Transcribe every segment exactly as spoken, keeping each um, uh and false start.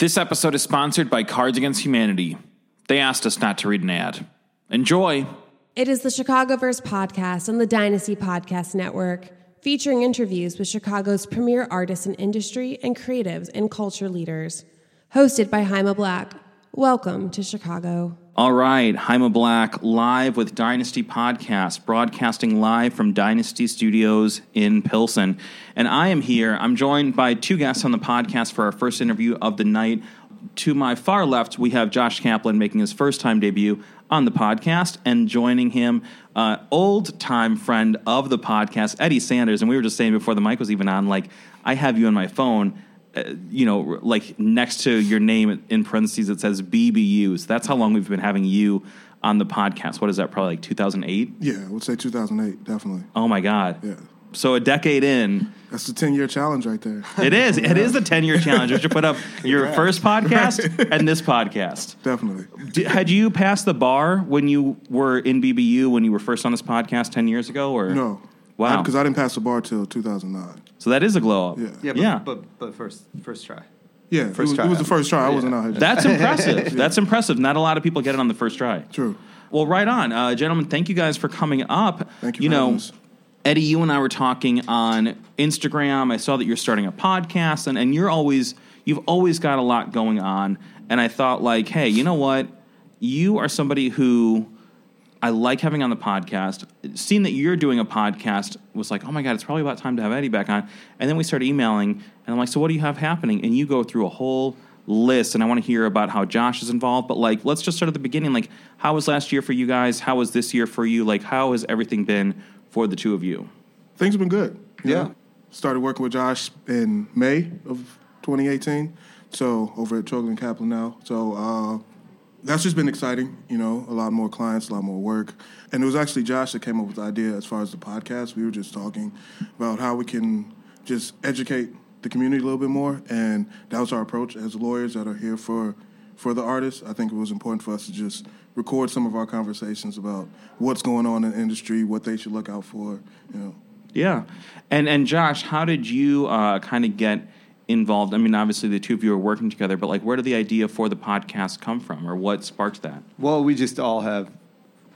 This episode is sponsored by Cards Against Humanity. They asked us not to read an ad. Enjoy! It is the Chicagoverse podcast on the Dynasty Podcast Network, featuring interviews with Chicago's premier artists in industry and creatives and culture leaders. Hosted by Haima Black. Welcome to Chicago. All right, Haima Black, live with Dynasty Podcast, broadcasting live from Dynasty Studios in Pilsen. And I am here. I'm joined by two guests on the podcast for our first interview of the night. To my far left, we have Josh Kaplan making his first-time debut on the podcast, and joining him, uh, old-time friend of the podcast, Eddie Sanders. And we were just saying before the mic was even on, like, I have you on my phone. Uh, you know, like next to your name in parentheses, it says B B U. So that's how long we've been having you on the podcast. What is that? Probably like two thousand eight? Yeah, I would say two thousand eight, definitely. Oh, my God. Yeah. So a decade in. That's the ten-year challenge right there. It is. It is the ten-year challenge. You should put up your yeah. first podcast right. and this podcast. Definitely. Did, had you passed the bar when you were in B B U, when you were first on this podcast ten years ago? Or no. Wow. Because I, I didn't pass the bar till two thousand nine. So that is a glow up. Yeah. Yeah. But, yeah. but, but first, first try. Yeah. First it was, try. It was the first try. I yeah. wasn't out here. That's impressive. yeah. That's impressive. Not a lot of people get it on the first try. True. Well, right on. Uh, gentlemen, thank you guys for coming up. Thank you. You know, us. Eddie, you and I were talking on Instagram. I saw that you're starting a podcast and, and you're always, you've always got a lot going on. And I thought like, hey, you know what? You are somebody who I like having on the podcast. Seeing that you're doing a podcast was like, oh my God, it's probably about time to have Eddie back on. And then we started emailing, and I'm like, so what do you have happening? And you go through a whole list, and I want to hear about how Josh is involved. But like, let's just start at the beginning. Like, how was last year for you guys? How was this year for you? Like, how has everything been for the two of you? Things have been good. Yeah. yeah. Started working with Josh in May of twenty eighteen. So over at Truglin Capital now. So, uh, that's just been exciting, you know, a lot more clients, a lot more work. And it was actually Josh that came up with the idea as far as the podcast. We were just talking about how we can just educate the community a little bit more. And that was our approach as lawyers that are here for, for the artists. I think it was important for us to just record some of our conversations about what's going on in the industry, what they should look out for, you know. Yeah. And, and Josh, how did you uh, kind of get involved? I mean, obviously the two of you are working together, but like, where did the idea for the podcast come from, or what sparked that? Well, we just all have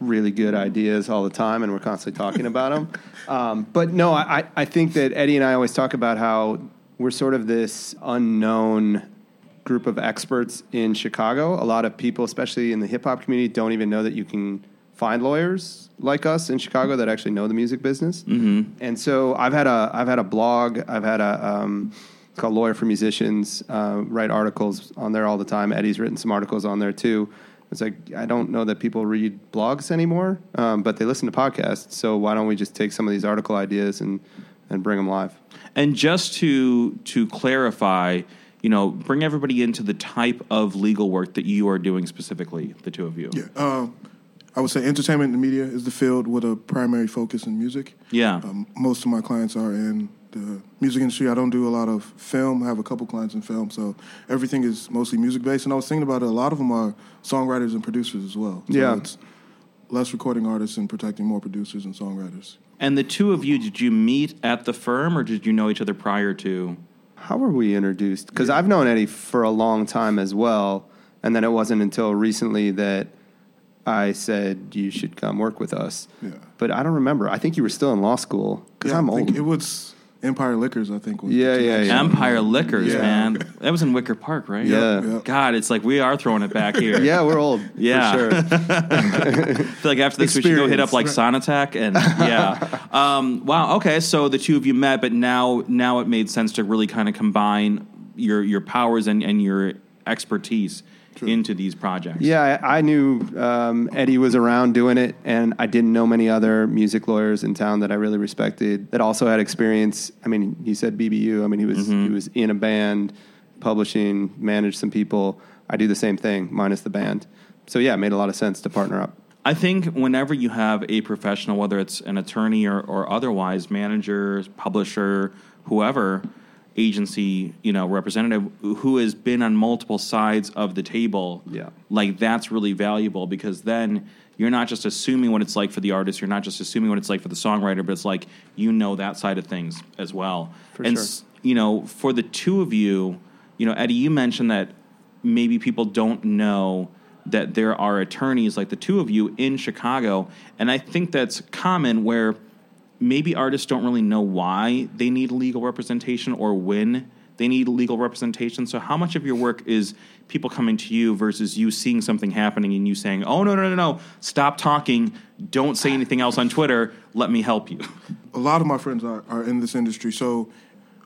really good ideas all the time, and we're constantly talking about them. Um, but no, I, I think that Eddie and I always talk about how we're sort of this unknown group of experts in Chicago. A lot of people, especially in the hip hop community, don't even know that you can find lawyers like us in Chicago that actually know the music business. Mm-hmm. And so I've had a I've had a blog. I've had a um, called Lawyer for Musicians, uh, write articles on there all the time. Eddie's written some articles on there too. It's like, I don't know that people read blogs anymore, um, but they listen to podcasts. So why don't we just take some of these article ideas and, and bring them live? And just to, to clarify, you know, bring everybody into the type of legal work that you are doing specifically, the two of you. Yeah. Um, I would say entertainment and media is the field with a primary focus in music. Yeah. Um, most of my clients are in the music industry. I don't do a lot of film. I have a couple clients in film, so everything is mostly music-based. And I was thinking about it, a lot of them are songwriters and producers as well. So yeah. It's less recording artists and protecting more producers and songwriters. And the two of you, did you meet at the firm, or did you know each other prior to? How were we introduced? Because yeah. I've known Eddie for a long time as well, and then it wasn't until recently that I said, you should come work with us. Yeah. But I don't remember. I think you were still in law school, because yeah, I'm old. It was Empire Liquors, I think. Was yeah, yeah, yeah. Empire Liquors, yeah. man. That was in Wicker Park, right? Yeah. yeah. God, it's like we are throwing it back here. yeah, we're old. Yeah. For sure. I feel like after this, Experience. we should go hit up like Sonatech and yeah. Um, wow. Okay, so the two of you met, but now now it made sense to really kind of combine your your powers and, and your expertise True. into these projects. Yeah, I, I knew um, Eddie was around doing it, and I didn't know many other music lawyers in town that I really respected that also had experience. I mean, he said B B U. I mean, he was mm-hmm. he was in a band, publishing, managed some people. I do the same thing, minus the band. So yeah, it made a lot of sense to partner up. I think whenever you have a professional, whether it's an attorney or, or otherwise, manager, publisher, whoever, agency, you know, representative who has been on multiple sides of the table, yeah, like that's really valuable, because then you're not just assuming what it's like for the artist, you're not just assuming what it's like for the songwriter, but it's like, you know, that side of things as well. For and, sure. you know, for the two of you, you know, Eddie, you mentioned that maybe people don't know that there are attorneys like the two of you in Chicago. And I think that's common where maybe artists don't really know why they need legal representation or when they need legal representation. So how much of your work is people coming to you versus you seeing something happening and you saying, oh, no, no, no, no, stop talking. Don't say anything else on Twitter. Let me help you. A lot of my friends are, are in this industry, so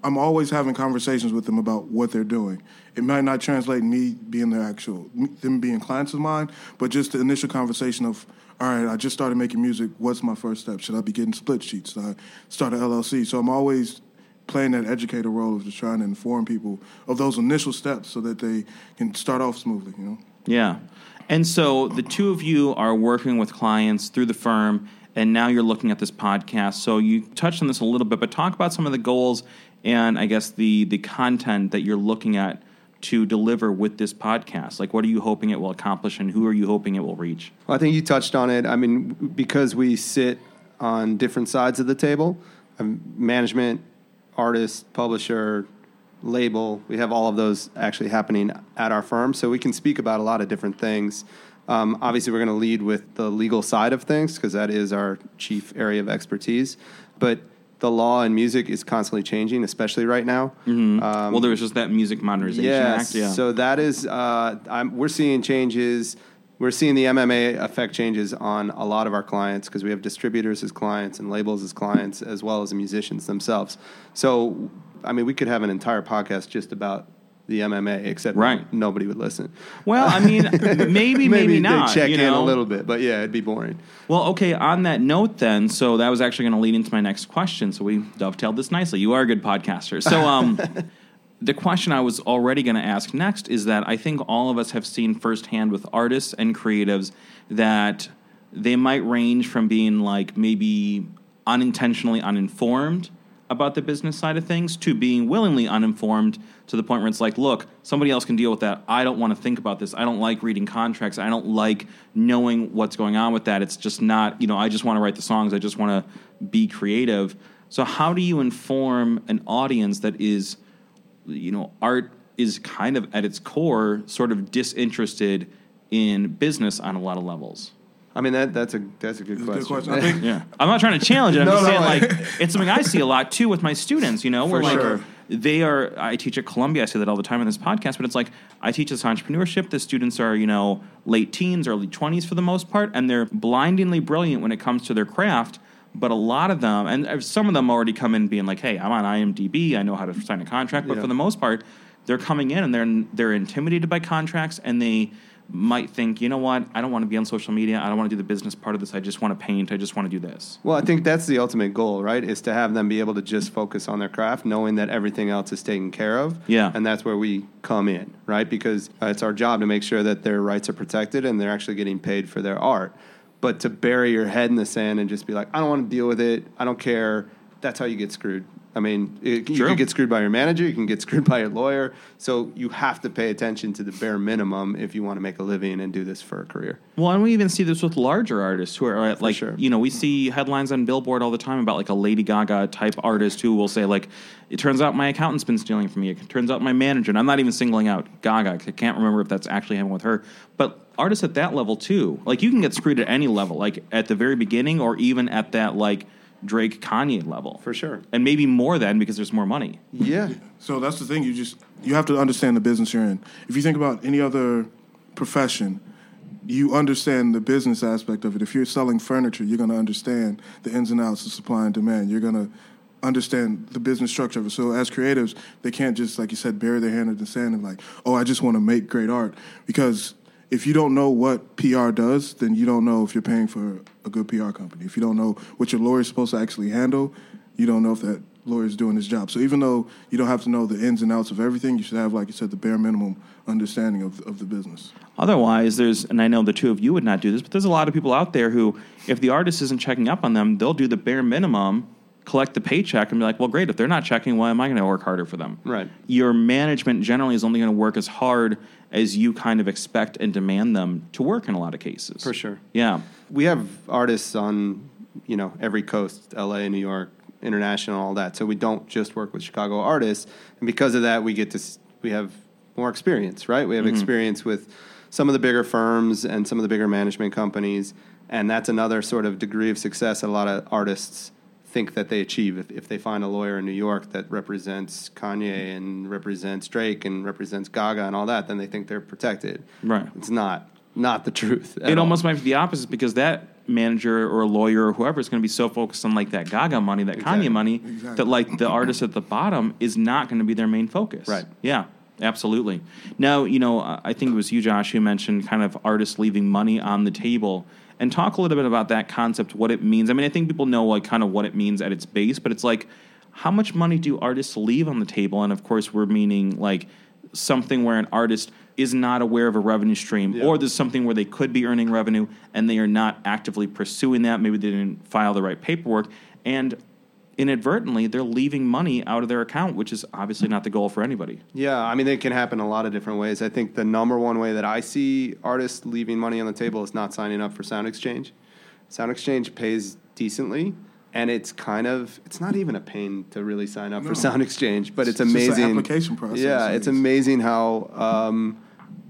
I'm always having conversations with them about what they're doing. It might not translate me being their actual, them being clients of mine, but just the initial conversation of, all right, I just started making music. What's my first step? Should I be getting split sheets? Should I start an L L C? So I'm always playing that educator role of just trying to inform people of those initial steps so that they can start off smoothly, you know? Yeah. And so the two of you are working with clients through the firm, and now you're looking at this podcast. So you touched on this a little bit, but talk about some of the goals and, I guess, the the content that you're looking at to deliver with this podcast. Like, what are you hoping it will accomplish, and who are you hoping it will reach? Well, I think you touched on it. I mean, because we sit on different sides of the table, management, artist, publisher, label, we have all of those actually happening at our firm. So we can speak about a lot of different things. Um, obviously, we're going to lead with the legal side of things because that is our chief area of expertise. But the law in music is constantly changing, especially right now. Mm-hmm. Um, well, there was just that Music Modernization yes, Act. Yeah. So that is, uh, I'm, we're seeing changes. We're seeing the M M A affect changes on a lot of our clients because we have distributors as clients and labels as clients, as well as the musicians themselves. So, I mean, we could have an entire podcast just about the M M A, except right. nobody would listen. Well, I mean, maybe, maybe, maybe not. Maybe check you in know? a little bit, but yeah, it'd be boring. Well, okay, on that note then, so that was actually going to lead into my next question, so we dovetailed this nicely. You are a good podcaster. So um, the question I was already going to ask next is that I think all of us have seen firsthand with artists and creatives that they might range from being like maybe unintentionally uninformed about the business side of things to being willingly uninformed to the point where it's like, look, somebody else can deal with that. I don't want to think about this. I don't like reading contracts. I don't like knowing what's going on with that. It's just not, you know, I just want to write the songs. I just want to be creative. So how do you inform an audience that is, you know, art is kind of at its core sort of disinterested in business on a lot of levels? I mean, that that's a that's a good that's question. Good question. I think, yeah. I'm not trying to challenge it. I'm no, just no, saying, like, it's something I see a lot, too, with my students, you know, where, like, sure. they are – I teach at Columbia. I say that all the time in this podcast. But it's like I teach this entrepreneurship. The students are, you know, late teens, early twenties for the most part, and they're blindingly brilliant when it comes to their craft. But a lot of them – and some of them already come in being like, hey, I'm on I M D B. I know how to sign a contract. But yeah. for the most part, they're coming in and they're they're intimidated by contracts, and they – might think, you know what, I don't want to be on social media. I don't want to do the business part of this. I just want to paint. I just want to do this. Well, I think that's the ultimate goal, right, is to have them be able to just focus on their craft, knowing that everything else is taken care of. Yeah. And that's where we come in, right, because uh, it's our job to make sure that their rights are protected and they're actually getting paid for their art. But to bury your head in the sand and just be like, I don't want to deal with it. I don't care. That's how you get screwed. I mean, it, you can get screwed by your manager. You can get screwed by your lawyer. So you have to pay attention to the bare minimum if you want to make a living and do this for a career. Well, and we even see this with larger artists who are at, like, sure. you know, we see headlines on Billboard all the time about, like, a Lady Gaga type artist who will say, like, it turns out my accountant's been stealing from me. It turns out my manager, and I'm not even singling out Gaga. I can't remember if that's actually happening with her. But artists at that level, too, like, you can get screwed at any level, like, at the very beginning or even at that, like, Drake, Kanye level. For sure. And maybe more than because there's more money. Yeah. So that's the thing. You just, you have to understand the business you're in. If you think about any other profession, you understand the business aspect of it. If you're selling furniture, you're going to understand the ins and outs of supply and demand. You're going to understand the business structure of it. So as creatives, they can't just, like you said, bury their hand in the sand and like, oh, I just want to make great art. Because if you don't know what P R does, then you don't know if you're paying for a good P R company. If you don't know what your lawyer is supposed to actually handle, you don't know if that lawyer is doing his job. So even though you don't have to know the ins and outs of everything, you should have, like you said, the bare minimum understanding of, of the business. Otherwise, there's, and I know the two of you would not do this, but there's a lot of people out there who, if the artist isn't checking up on them, they'll do the bare minimum, collect the paycheck, and be like, well, great, if they're not checking, why am I going to work harder for them? Right. Your management generally is only going to work as hard as you kind of expect and demand them to work in a lot of cases. For sure. Yeah. We have artists on, you know, every coast, L A, New York, international, all that. So we don't just work with Chicago artists. And because of that, we get to, we have more experience, right? We have mm-hmm. experience with some of the bigger firms and some of the bigger management companies, and that's another sort of degree of success that a lot of artists think that they achieve. If, if they find a lawyer in New York that represents Kanye and represents Drake and represents Gaga and all that, then they think they're protected. Right. It's not not the truth. It all. Almost might be the opposite, because that manager or lawyer or whoever is going to be so focused on like that Gaga money, that exactly. Kanye money, exactly. that like the artist at the bottom is not going to be their main focus. Right. Yeah, absolutely. Now, you know, I think it was you, Josh, who mentioned kind of artists leaving money on the table. And talk a little bit about that concept, what it means. I mean, I think people know like kind of what it means at its base, but it's like, how much money do artists leave on the table? And of course, we're meaning like something where an artist is not aware of a revenue stream, yeah. or there's something where they could be earning revenue and they are not actively pursuing that. Maybe they didn't file the right paperwork, and inadvertently they're leaving money out of their account, which is obviously not the goal for anybody. Yeah, I mean, it can happen a lot of different ways. I think the number one way that I see artists leaving money on the table is not signing up for SoundExchange. SoundExchange pays decently, and it's kind of, it's not even a pain to really sign up no. for SoundExchange, but it's, it's amazing. It's an application process. Yeah, it's amazing how um,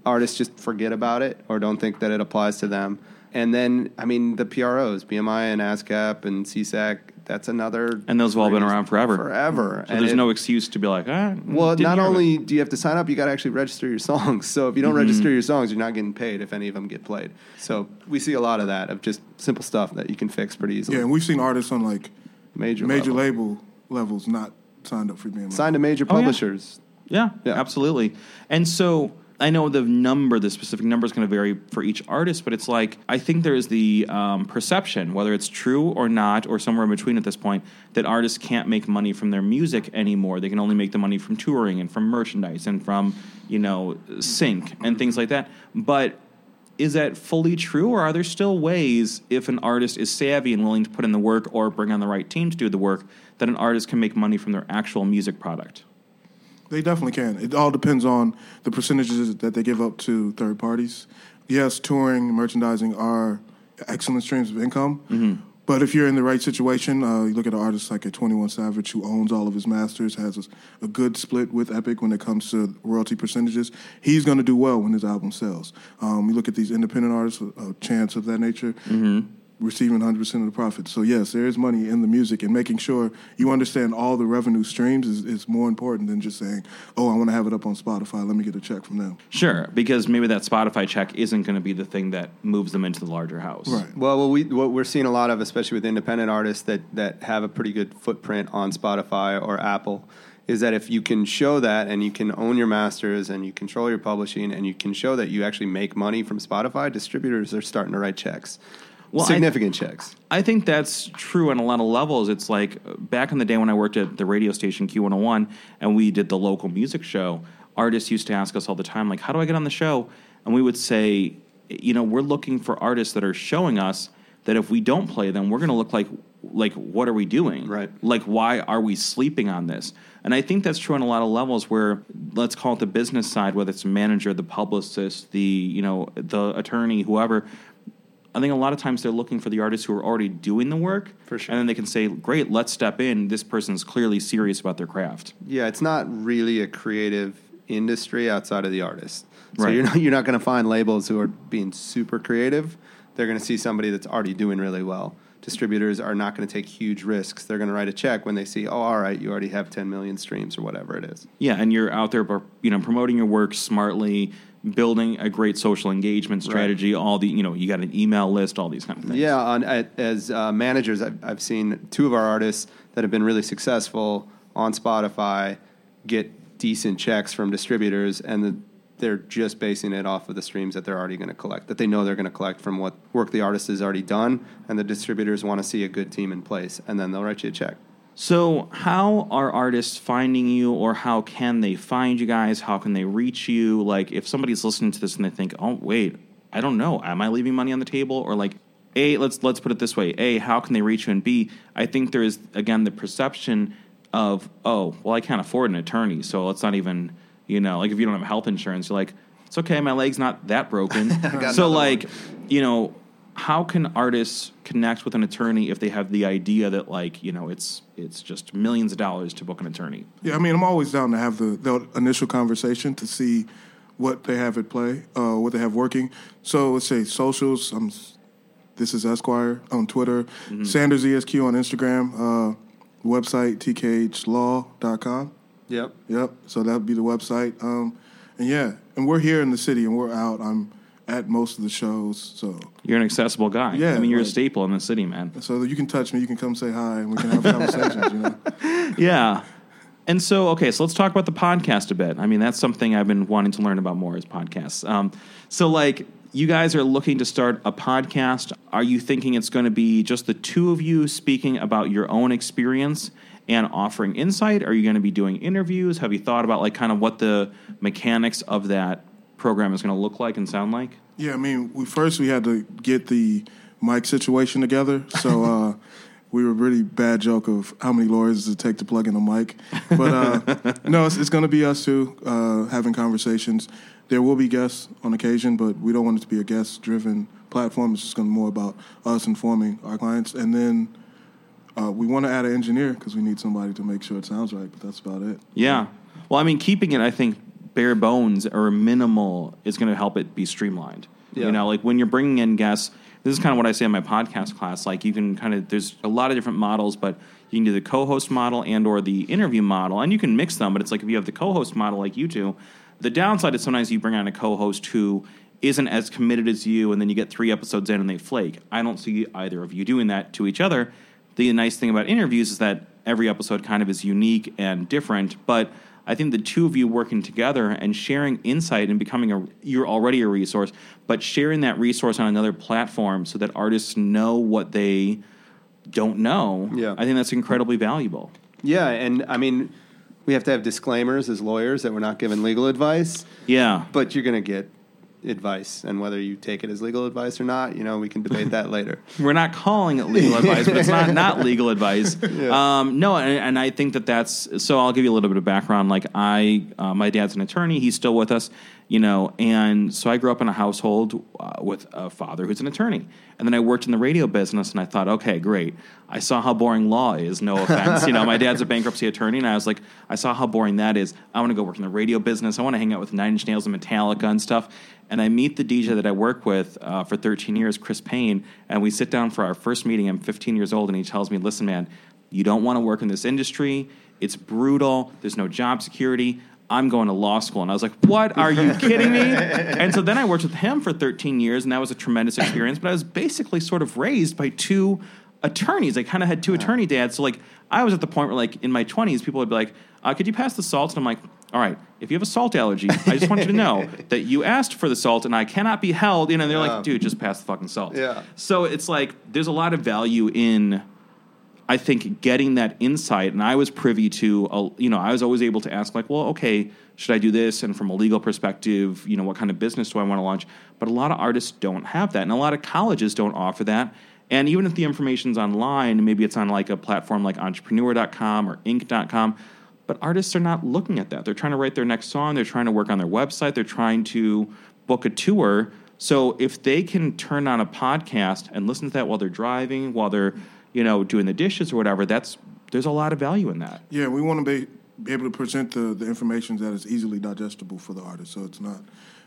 artists just forget about it or don't think that it applies to them. And then, I mean, the P R Os, B M I and ASCAP and SESAC, that's another... And those have all been around forever. Forever. So and there's it, no excuse to be like, ah... Well, not only do you have to sign up, you got to actually register your songs. So if you don't mm-hmm. register your songs, you're not getting paid if any of them get played. So we see a lot of that, of just simple stuff that you can fix pretty easily. Yeah, and we've seen artists on, like, major major level, label levels not signed up for being... Signed to major publishers. Oh, yeah. Yeah, yeah, absolutely. And so... I know the number, the specific number is going to vary for each artist, but it's like, I think there is the um, perception, whether it's true or not, or somewhere in between at this point, that artists can't make money from their music anymore. They can only make the money from touring and from merchandise and from, you know, sync and things like that. But is that fully true, or are there still ways, if an artist is savvy and willing to put in the work or bring on the right team to do the work, that an artist can make money from their actual music product? They definitely can. It all depends on the percentages that they give up to third parties. Yes, touring, merchandising are excellent streams of income. Mm-hmm. But if you're in the right situation, uh, you look at an artist like a twenty-one Savage who owns all of his masters, has a, a good split with Epic when it comes to royalty percentages. He's going to do well when his album sells. Um, you look at these independent artists, a chance of that nature. Mm-hmm. Receiving one hundred percent of the profits. So, yes, there is money in the music, and making sure you understand all the revenue streams is, is more important than just saying, oh, I want to have it up on Spotify. Let me get a check from them. Sure, because maybe that Spotify check isn't going to be the thing that moves them into the larger house. Right. Well, what, we, what we're seeing a lot of, especially with independent artists that, that have a pretty good footprint on Spotify or Apple, is that if you can show that and you can own your masters and you control your publishing and you can show that you actually make money from Spotify, distributors are starting to write checks. Well, significant I th- checks. I think that's true on a lot of levels. It's like back in the day when I worked at the radio station Q one oh one and we did the local music show, artists used to ask us all the time, like, how do I get on the show? And we would say, you know, we're looking for artists that are showing us that if we don't play them, we're going to look like, like, what are we doing? Right. Like, why are we sleeping on this? And I think that's true on a lot of levels where, let's call it the business side, whether it's the manager, the publicist, the, you know, the attorney, whoever – I think a lot of times they're looking for the artists who are already doing the work. For sure. And then they can say, great, let's step in. This person's clearly serious about their craft. Yeah, it's not really a creative industry outside of the artist. So right. you're not, you're not going to find labels who are being super creative. They're going to see somebody that's already doing really well. Distributors are not going to take huge risks. They're going to write a check when they see, oh, all right, you already have ten million streams or whatever it is. Yeah, and you're out there, you know, promoting your work smartly, building a great social engagement strategy, right. all the, you know, you got an email list, all these kind of things. Yeah, on, as uh, managers, I've, I've seen two of our artists that have been really successful on Spotify get decent checks from distributors, and the, they're just basing it off of the streams that they're already going to collect, that they know they're going to collect from what work the artist has already done, and the distributors want to see a good team in place, and then they'll write you a check. So how are artists finding you, or how can they find you guys? How can they reach you? Like, if somebody's listening to this and they think, oh, wait, I don't know. Am I leaving money on the table? Or like, A, let's let's put it this way. A, how can they reach you? And B, I think there is, again, the perception of, oh, well, I can't afford an attorney. So let's not even, you know, like if you don't have health insurance, you're like, it's okay. My leg's not that broken. so like, one. you know. how can artists connect with an attorney if they have the idea that, like, you know, it's it's just millions of dollars to book an attorney? Yeah, I mean, I'm always down to have the, the initial conversation to see what they have at play, uh, what they have working. So let's say socials. I'm, this is Esquire on Twitter, mm-hmm. Sanders E S Q on Instagram, uh, website t k h law dot com. Yep. Yep. So that would be the website. Um, and yeah, and we're here in the city and we're out. I'm at most of the shows. So you're an accessible guy. Yeah. I mean, you're right. A staple in the city, man. So you can touch me. You can come say hi and we can have conversations, you know? Yeah. And so, okay, so let's talk about the podcast a bit. I mean, that's something I've been wanting to learn about more is podcasts. Um, so, like, you guys are looking to start a podcast. Are you thinking it's going to be just the two of you speaking about your own experience and offering insight? Are you going to be doing interviews? Have you thought about, like, kind of what the mechanics of that program is going to look like and sound like? Yeah, I mean, we first we had to get the mic situation together. So, uh we were a really bad joke of how many lawyers does it take to plug in a mic. But uh, no, it's, it's going to be us two uh, having conversations. There will be guests on occasion, but we don't want it to be a guest-driven platform. It's just going to be more about us informing our clients. And then uh, we want to add an engineer because we need somebody to make sure it sounds right, but that's about it. Yeah. Well, I mean, keeping it, I think, bare bones or minimal is going to help it be streamlined. Yeah. You know, like when you're bringing in guests, this is kind of what I say in my podcast class. Like, you can kind of, there's a lot of different models, but you can do the co-host model and or the interview model, and you can mix them. But it's like if you have the co-host model like you two, the downside is sometimes you bring on a co-host who isn't as committed as you, and then you get three episodes in and they flake. I don't see either of you doing that to each other. The nice thing about interviews is that every episode kind of is unique and different, but I think the two of you working together and sharing insight and becoming a, you're already a resource, but sharing that resource on another platform so that artists know what they don't know, yeah. I think that's incredibly valuable. Yeah, and I mean, we have to have disclaimers as lawyers that we're not giving legal advice. Yeah. But you're going to get advice, and whether you take it as legal advice or not, you know, we can debate that later. We're not calling it legal advice, but it's not not legal advice. Yeah. Um, no, and, and I think that that's, so I'll give you a little bit of background. Like I, uh, my dad's an attorney, he's still with us, you know, and so I grew up in a household uh, with a father who's an attorney. And then I worked in the radio business and I thought, okay, great. I saw how boring law is, no offense. You know, my dad's a bankruptcy attorney and I was like, I saw how boring that is. I want to go work in the radio business. I want to hang out with Nine Inch Nails and Metallica and stuff. And I meet the D J that I work with uh, for thirteen years, Chris Payne, and we sit down for our first meeting. I'm fifteen years old, and he tells me, listen, man, you don't want to work in this industry. It's brutal. There's no job security. I'm going to law school. And I was like, what? Are you kidding me? And so then I worked with him for thirteen years, and that was a tremendous experience. But I was basically sort of raised by two attorneys. I kind of had two attorney dads. So, like, I was at the point where, like, in my twenties, people would be like, uh, could you pass the salt? And I'm like, all right, if you have a salt allergy, I just want you to know that you asked for the salt and I cannot be held. You know, they're yeah. like, dude, just pass the fucking salt. Yeah. So it's like there's a lot of value in, I think, getting that insight. And I was privy to, a, you know, I was always able to ask like, well, okay, should I do this? And from a legal perspective, you know, what kind of business do I want to launch? But a lot of artists don't have that. And a lot of colleges don't offer that. And even if the information's online, maybe it's on like a platform like entrepreneur dot com or inc dot com, but artists are not looking at that. They're trying to write their next song. They're trying to work on their website. They're trying to book a tour. So if they can turn on a podcast and listen to that while they're driving, while they're, you know, doing the dishes or whatever, that's there's a lot of value in that. Yeah, we want to be, be able to present the, the information that is easily digestible for the artist. So it's not,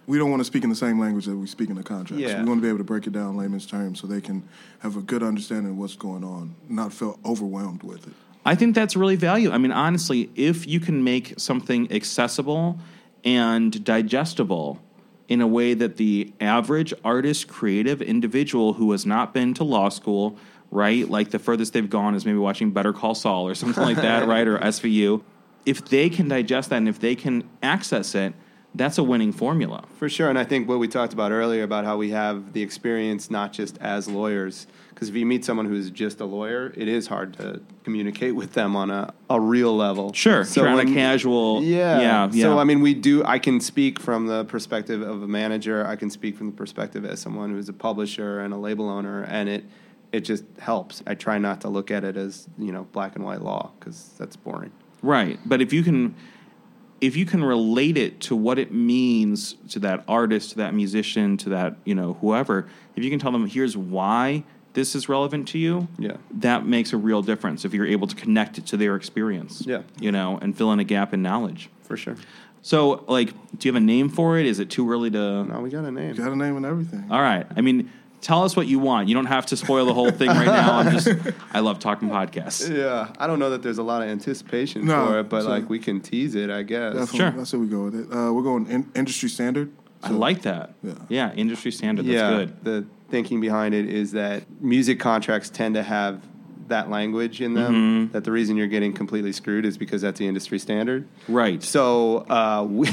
we don't want to speak in the same language that we speak in the contracts. Yeah. We want to be able to break it down in layman's terms so they can have a good understanding of what's going on, not feel overwhelmed with it. I think that's really valuable. I mean, honestly, if you can make something accessible and digestible in a way that the average artist, creative individual who has not been to law school, right, like the furthest they've gone is maybe watching Better Call Saul or something like that, right, or S V U, if they can digest that and if they can access it, that's a winning formula. For sure, and I think what we talked about earlier about how we have the experience not just as lawyers, because if you meet someone who's just a lawyer, it is hard to communicate with them on a, a real level. Sure, so sure, when, on a casual... Yeah. yeah, yeah. So, I mean, we do... I can speak from the perspective of a manager. I can speak from the perspective as someone who's a publisher and a label owner, and it it just helps. I try not to look at it as, you know, black and white law, because that's boring. Right, but if you can... if you can relate it to what it means to that artist, to that musician, to that, you know, whoever, if you can tell them, here's why this is relevant to you, yeah, that makes a real difference if you're able to connect it to their experience, yeah, you know, and fill in a gap in knowledge. For sure. So, like, do you have a name for it? Is it too early to... No, we got a name. We got a name and everything. All right. I mean... Tell us what you want. You don't have to spoil the whole thing right now. I'm just, I love talking podcasts. Yeah. I don't know that there's a lot of anticipation no, for it, but, so like, we can tease it, I guess. That's sure. What, that's where we go with it. Uh, we're going in, industry standard. So. I like that. Yeah. Yeah, industry standard. That's yeah, good. The thinking behind it is that music contracts tend to have that language in them, mm-hmm. that the reason you're getting completely screwed is because that's the industry standard. Right. So uh, we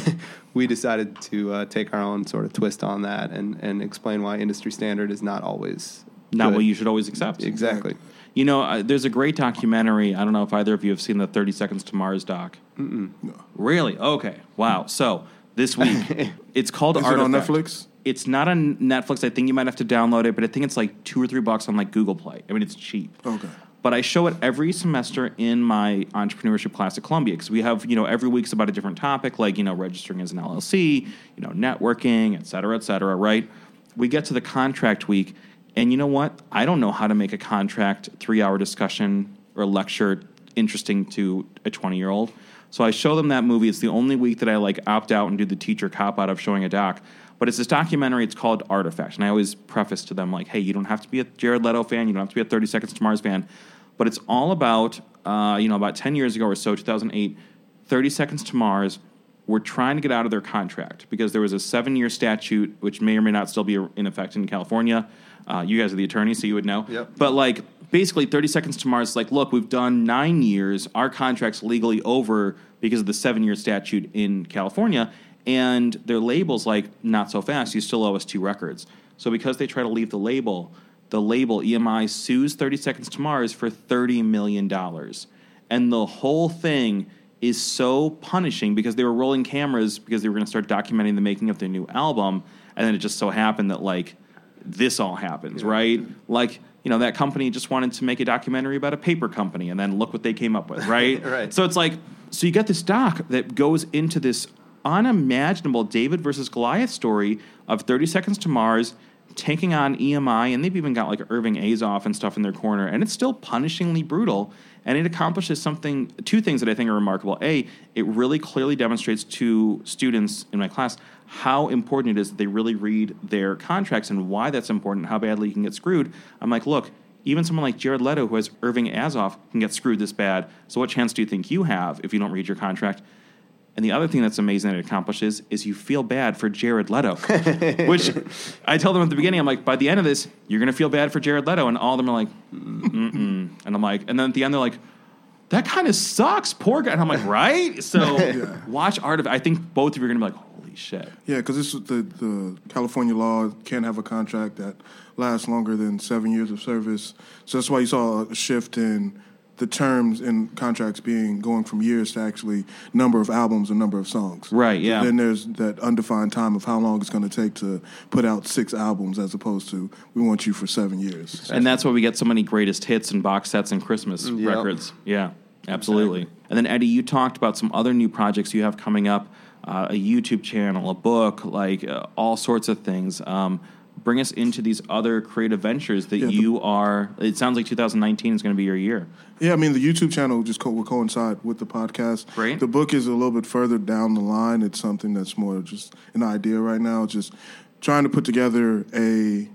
we decided to uh, take our own sort of twist on that and, and explain why industry standard is not always Not good. What you should always accept. Exactly. You know, uh, there's a great documentary. I don't know if either of you have seen the thirty seconds to Mars doc. Mm-mm. No. Really? Okay. Wow. So this week, it's called is Artifact. Is it on Netflix? It's not on Netflix. I think you might have to download it, but I think it's like two or three bucks on like Google Play. I mean, it's cheap. Okay. But I show it every semester in my entrepreneurship class at Columbia because we have, you know, every week's about a different topic, like, you know, registering as an L L C, you know, networking, et cetera, et cetera, right? We get to the contract week, and you know what? I don't know how to make a contract three-hour discussion or lecture interesting to a twenty-year-old. So I show them that movie. It's the only week that I, like, opt out and do the teacher cop-out of showing a doc. But it's this documentary. It's called Artifact. And I always preface to them, like, hey, you don't have to be a Jared Leto fan. You don't have to be a thirty seconds to Mars fan. But it's all about, uh, you know, about ten years ago or so, two thousand eight, thirty seconds to Mars were trying to get out of their contract because there was a seven-year statute, which may or may not still be in effect in California. Uh, you guys are the attorneys, so you would know. Yep. But, like, basically thirty seconds to Mars is like, look, we've done nine years. Our contract's legally over because of the seven-year statute in California. And their label's like, not so fast. You still owe us two records. So because they try to leave the label, the label, E M I, sues thirty seconds to Mars for thirty million dollars. And the whole thing is so punishing because they were rolling cameras because they were going to start documenting the making of their new album. And then it just so happened that, like, this all happens, yeah. right? Like, you know, that company just wanted to make a documentary about a paper company. And then look what they came up with, right? Right. So it's like, so you got this doc that goes into this unimaginable David versus Goliath story of thirty seconds to Mars taking on E M I, and they've even got like Irving Azoff and stuff in their corner, and it's still punishingly brutal, and it accomplishes something, two things that I think are remarkable. A, it really clearly demonstrates to students in my class how important it is that they really read their contracts and why that's important, how badly you can get screwed. I'm like, look, even someone like Jared Leto, who has Irving Azoff, can get screwed this bad, so what chance do you think you have if you don't read your contract? And the other thing that's amazing that it accomplishes is you feel bad for Jared Leto, which I tell them at the beginning, I'm like, by the end of this, you're going to feel bad for Jared Leto. And all of them are like, mm-mm. And I'm like, and then at the end, they're like, that kind of sucks, poor guy. And I'm like, right? So yeah. Watch Artifact. I think both of you are going to be like, holy shit. Yeah, because this is the, the California law can't have a contract that lasts longer than seven years of service. So that's why you saw a shift in the terms in contracts being going from years to actually number of albums and number of songs. Right, yeah. And then there's that undefined time of how long it's going to take to put out six albums as opposed to we want you for seven years. And that's why we get so many greatest hits and box sets and Christmas yep. records. Yeah, absolutely. Exactly. And then, Eddie, you talked about some other new projects you have coming up, uh, a YouTube channel, a book, like uh, all sorts of things. Um Bring us into these other creative ventures that yeah, the, you are... It sounds like two thousand nineteen is going to be your year. Yeah, I mean, the YouTube channel just co- will coincide with the podcast. Great. The book is a little bit further down the line. It's something that's more just an idea right now, just trying to put together a,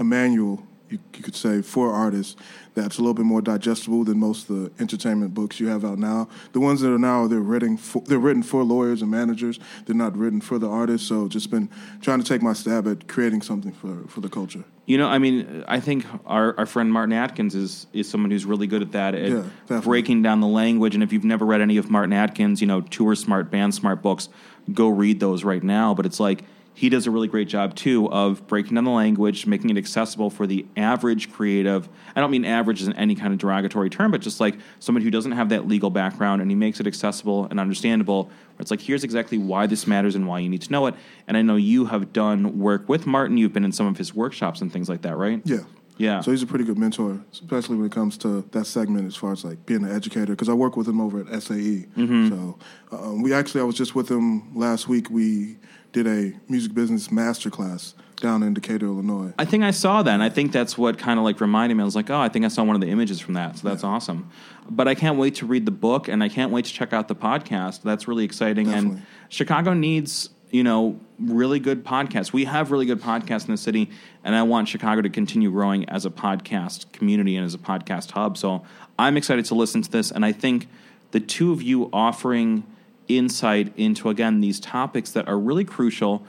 a manual, you, you could say, for artists that's a little bit more digestible than most of the entertainment books you have out now. The ones that are now, they're written for, they're written for lawyers and managers. They're not written for the artists. So just been trying to take my stab at creating something for, for the culture. You know, I mean, I think our, our friend Martin Atkins is, is someone who's really good at that, at yeah, breaking down the language. And if you've never read any of Martin Atkins, you know, Tour Smart, Band Smart books, go read those right now. But it's like... He does a really great job, too, of breaking down the language, making it accessible for the average creative. I don't mean average as in any kind of derogatory term, but just like somebody who doesn't have that legal background, and he makes it accessible and understandable. It's like, here's exactly why this matters and why you need to know it. And I know you have done work with Martin. You've been in some of his workshops and things like that, right? Yeah. Yeah. So he's a pretty good mentor, especially when it comes to that segment as far as like being an educator, because I work with him over at S A E. Mm-hmm. So um, we actually, I was just with him last week. We did a music business masterclass down in Decatur, Illinois. I think I saw that, and I think that's what kind of like reminded me. I was like, oh, I think I saw one of the images from that, so that's yeah. awesome. But I can't wait to read the book, and I can't wait to check out the podcast. That's really exciting. Definitely. And Chicago needs, you know, really good podcasts. We have really good podcasts in the city, and I want Chicago to continue growing as a podcast community and as a podcast hub. So I'm excited to listen to this, and I think the two of you offering insight into, again, these topics that are really crucial,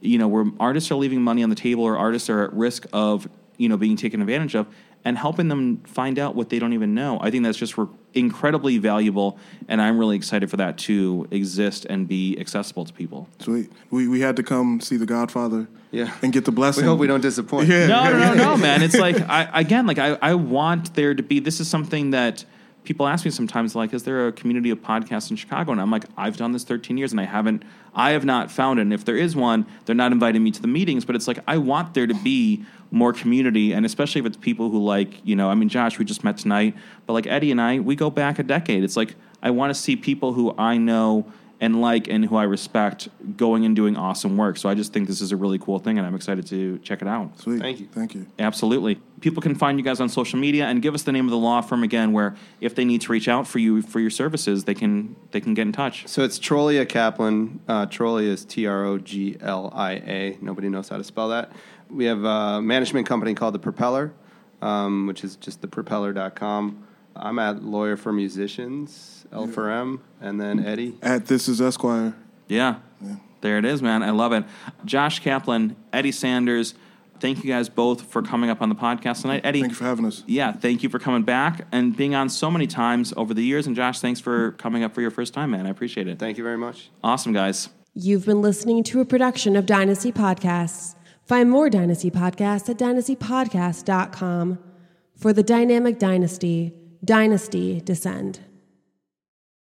you know, where artists are leaving money on the table or artists are at risk of, you know, being taken advantage of, and helping them find out what they don't even know. I think that's just re- incredibly valuable, and I'm really excited for that to exist and be accessible to people. Sweet. We we had to come see The Godfather yeah. and get the blessing. We hope we don't disappoint. Yeah. No, no, no, no, man. It's like, I again, like I, I want there to be, this is something that people ask me sometimes, like, is there a community of podcasts in Chicago? And I'm like, I've done this thirteen years, and I haven't, I have not found it. And if there is one, they're not inviting me to the meetings. But it's like, I want there to be more community, and especially if it's people who, like, you know, I mean, Josh, we just met tonight, but like Eddie and I, we go back a decade. It's like, I want to see people who I know and like and who I respect going and doing awesome work. So I just think this is a really cool thing, and I'm excited to check it out. Sweet. Thank you. Thank you. Absolutely. People can find you guys on social media, and give us the name of the law firm again, where if they need to reach out for you for your services, they can they can get in touch. So it's Troglia Kaplan. Uh, Troglia is T R O G L I A. Nobody knows how to spell that. We have a management company called The Propeller, um, which is just the propeller dot com. I'm at Lawyer for Musicians, L four M, and then Eddie. At This Is Esquire. Yeah. yeah. There it is, man. I love it. Josh Kaplan, Eddie Sanders, thank you guys both for coming up on the podcast tonight. Eddie. Thank you for having us. Yeah, thank you for coming back and being on so many times over the years. And Josh, thanks for coming up for your first time, man. I appreciate it. Thank you very much. Awesome, guys. You've been listening to a production of Dynasty Podcasts. Find more Dynasty Podcasts at dynasty podcast dot com. For the Dynamic Dynasty, Dynasty Descend.